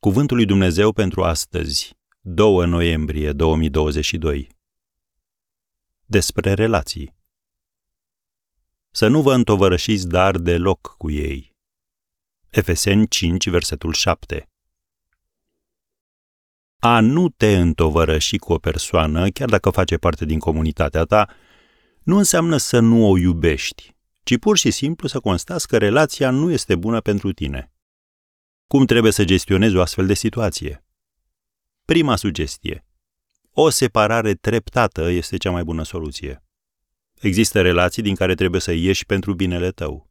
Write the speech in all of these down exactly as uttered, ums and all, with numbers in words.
Cuvântul lui Dumnezeu pentru astăzi, doi noiembrie două mii douăzeci și doi. Despre relații. Să nu vă întovărășiți dar deloc cu ei. Efeseni cinci, versetul șapte. A nu te întovărăși cu o persoană, chiar dacă face parte din comunitatea ta, nu înseamnă să nu o iubești, ci pur și simplu să constați că relația nu este bună pentru tine. Cum trebuie să gestionezi o astfel de situație? Prima sugestie. O separare treptată este cea mai bună soluție. Există relații din care trebuie să ieși pentru binele tău.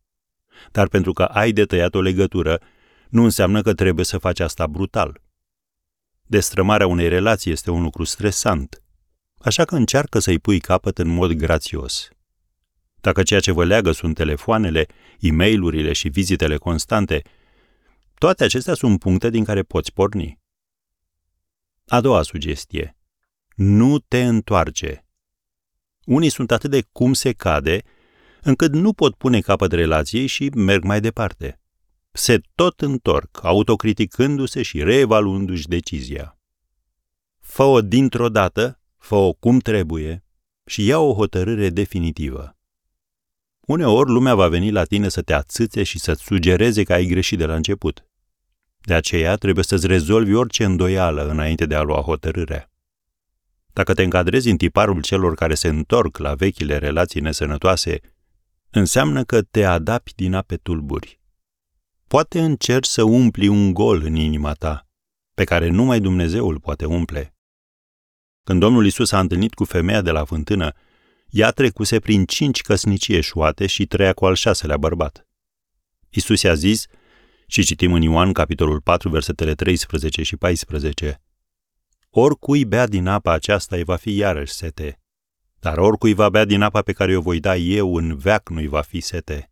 Dar pentru că ai de tăiat o legătură, nu înseamnă că trebuie să faci asta brutal. Destrămarea unei relații este un lucru stresant, așa că încearcă să-i pui capăt în mod grațios. Dacă ceea ce vă leagă sunt telefoanele, e-mail-urile și vizitele constante, toate acestea sunt puncte din care poți porni. A doua sugestie. Nu te întoarce. Unii sunt atât de cum se cade, încât nu pot pune capăt relației și merg mai departe. Se tot întorc, autocriticându-se și reevaluându-și decizia. Fă-o dintr-o dată, fă-o cum trebuie și ia o hotărâre definitivă. Uneori lumea va veni la tine să te ațâțe și să-ți sugereze că ai greșit de la început. De aceea trebuie să-ți rezolvi orice îndoială înainte de a lua hotărârea. Dacă te încadrezi în tiparul celor care se întorc la vechile relații nesănătoase, înseamnă că te adapți din ape tulburi. Poate încerci să umpli un gol în inima ta, pe care numai Dumnezeu îl poate umple. Când Domnul Iisus a întâlnit cu femeia de la fântână, ea trecuse prin cinci căsnicii eșuate și trăia cu al șaselea bărbat. Iisus i-a zis, și citim în Ioan, capitolul patru, versetele treisprezece și paisprezece, oricui bea din apa aceasta îi va fi iarăși sete, dar oricui va bea din apa pe care o voi da eu în veac nu-i va fi sete.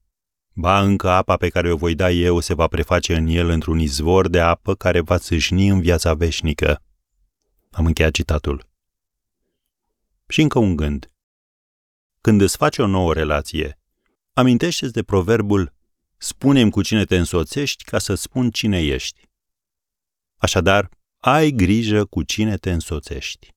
Ba încă apa pe care o voi da eu se va preface în el într-un izvor de apă care va țâșni în viața veșnică. Am încheiat citatul. Și încă un gând. Când îți faci o nouă relație, amintește-ți de proverbul spune-mi cu cine te însoțești ca să spun cine ești. Așadar, ai grijă cu cine te însoțești.